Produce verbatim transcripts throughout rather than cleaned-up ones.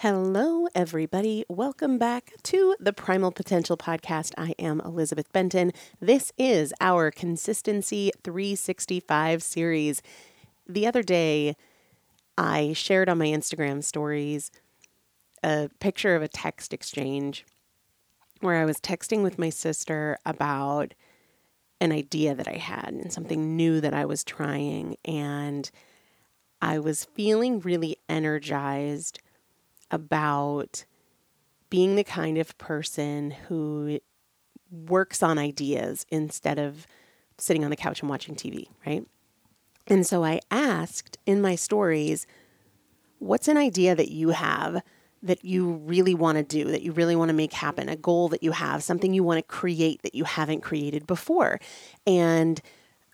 Hello, everybody. Welcome back to the Primal Potential Podcast. I am Elizabeth Benton. This is our Consistency three sixty-five series. The other day, I shared on my Instagram stories a picture of a text exchange where I was texting with my sister about an idea that I had and something new that I was trying. And I was feeling really energized about being the kind of person who works on ideas instead of sitting on the couch and watching T V, right? And so I asked in my stories, what's an idea that you have that you really want to do, that you really want to make happen, a goal that you have, something you want to create that you haven't created before? And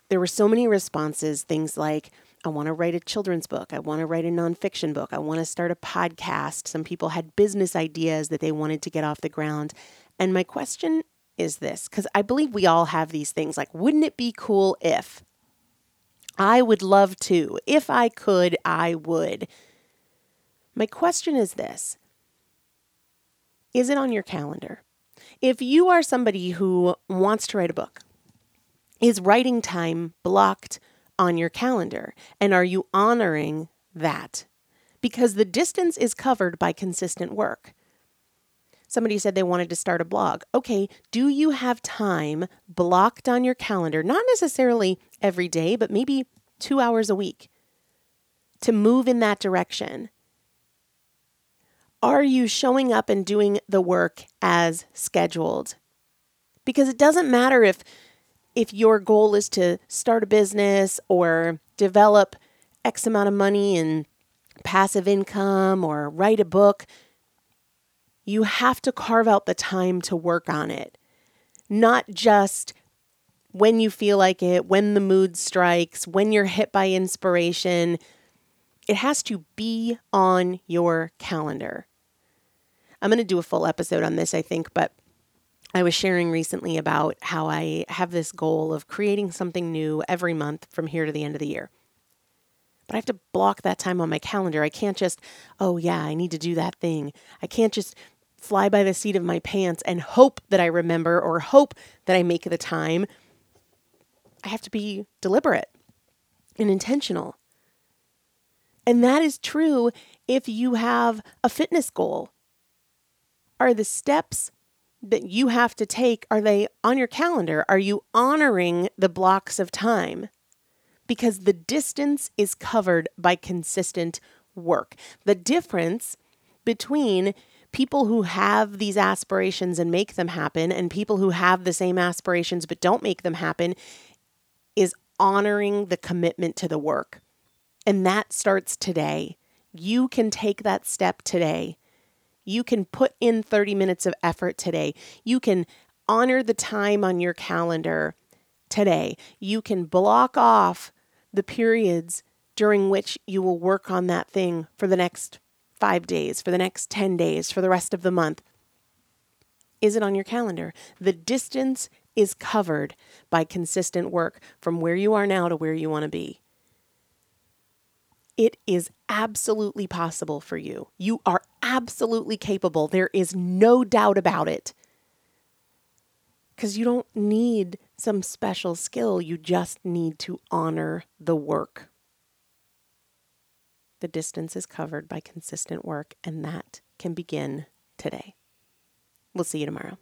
there were so many responses, things like, I want to write a children's book. I want to write a nonfiction book. I want to start a podcast. Some people had business ideas that they wanted to get off the ground. And my question is this, because I believe we all have these things like, wouldn't it be cool if? I would love to. If I could, I would. My question is this. Is it on your calendar? If you are somebody who wants to write a book, is writing time blocked on your calendar? And are you honoring that? Because the distance is covered by consistent work. Somebody said they wanted to start a blog. Okay, do you have time blocked on your calendar? Not necessarily every day, but maybe two hours a week to move in that direction. Are you showing up and doing the work as scheduled? Because it doesn't matter if If your goal is to start a business or develop X amount of money and passive income or write a book, you have to carve out the time to work on it. Not just when you feel like it, when the mood strikes, when you're hit by inspiration. It has to be on your calendar. I'm going to do a full episode on this, I think, but I was sharing recently about how I have this goal of creating something new every month from here to the end of the year. But I have to block that time on my calendar. I can't just, oh yeah, I need to do that thing. I can't just fly by the seat of my pants and hope that I remember or hope that I make the time. I have to be deliberate and intentional. And that is true if you have a fitness goal. Are the steps that you have to take, are they on your calendar? Are you honoring the blocks of time? Because the distance is covered by consistent work. The difference between people who have these aspirations and make them happen and people who have the same aspirations but don't make them happen is honoring the commitment to the work. And that starts today. You can take that step today. You can put in thirty minutes of effort today. You can honor the time on your calendar today. You can block off the periods during which you will work on that thing for the next five days, for the next ten days, for the rest of the month. Is it on your calendar? The distance is covered by consistent work from where you are now to where you want to be. It is absolutely possible for you. You are absolutely capable. There is no doubt about it. Because you don't need some special skill. You just need to honor the work. The distance is covered by consistent work, and that can begin today. We'll see you tomorrow.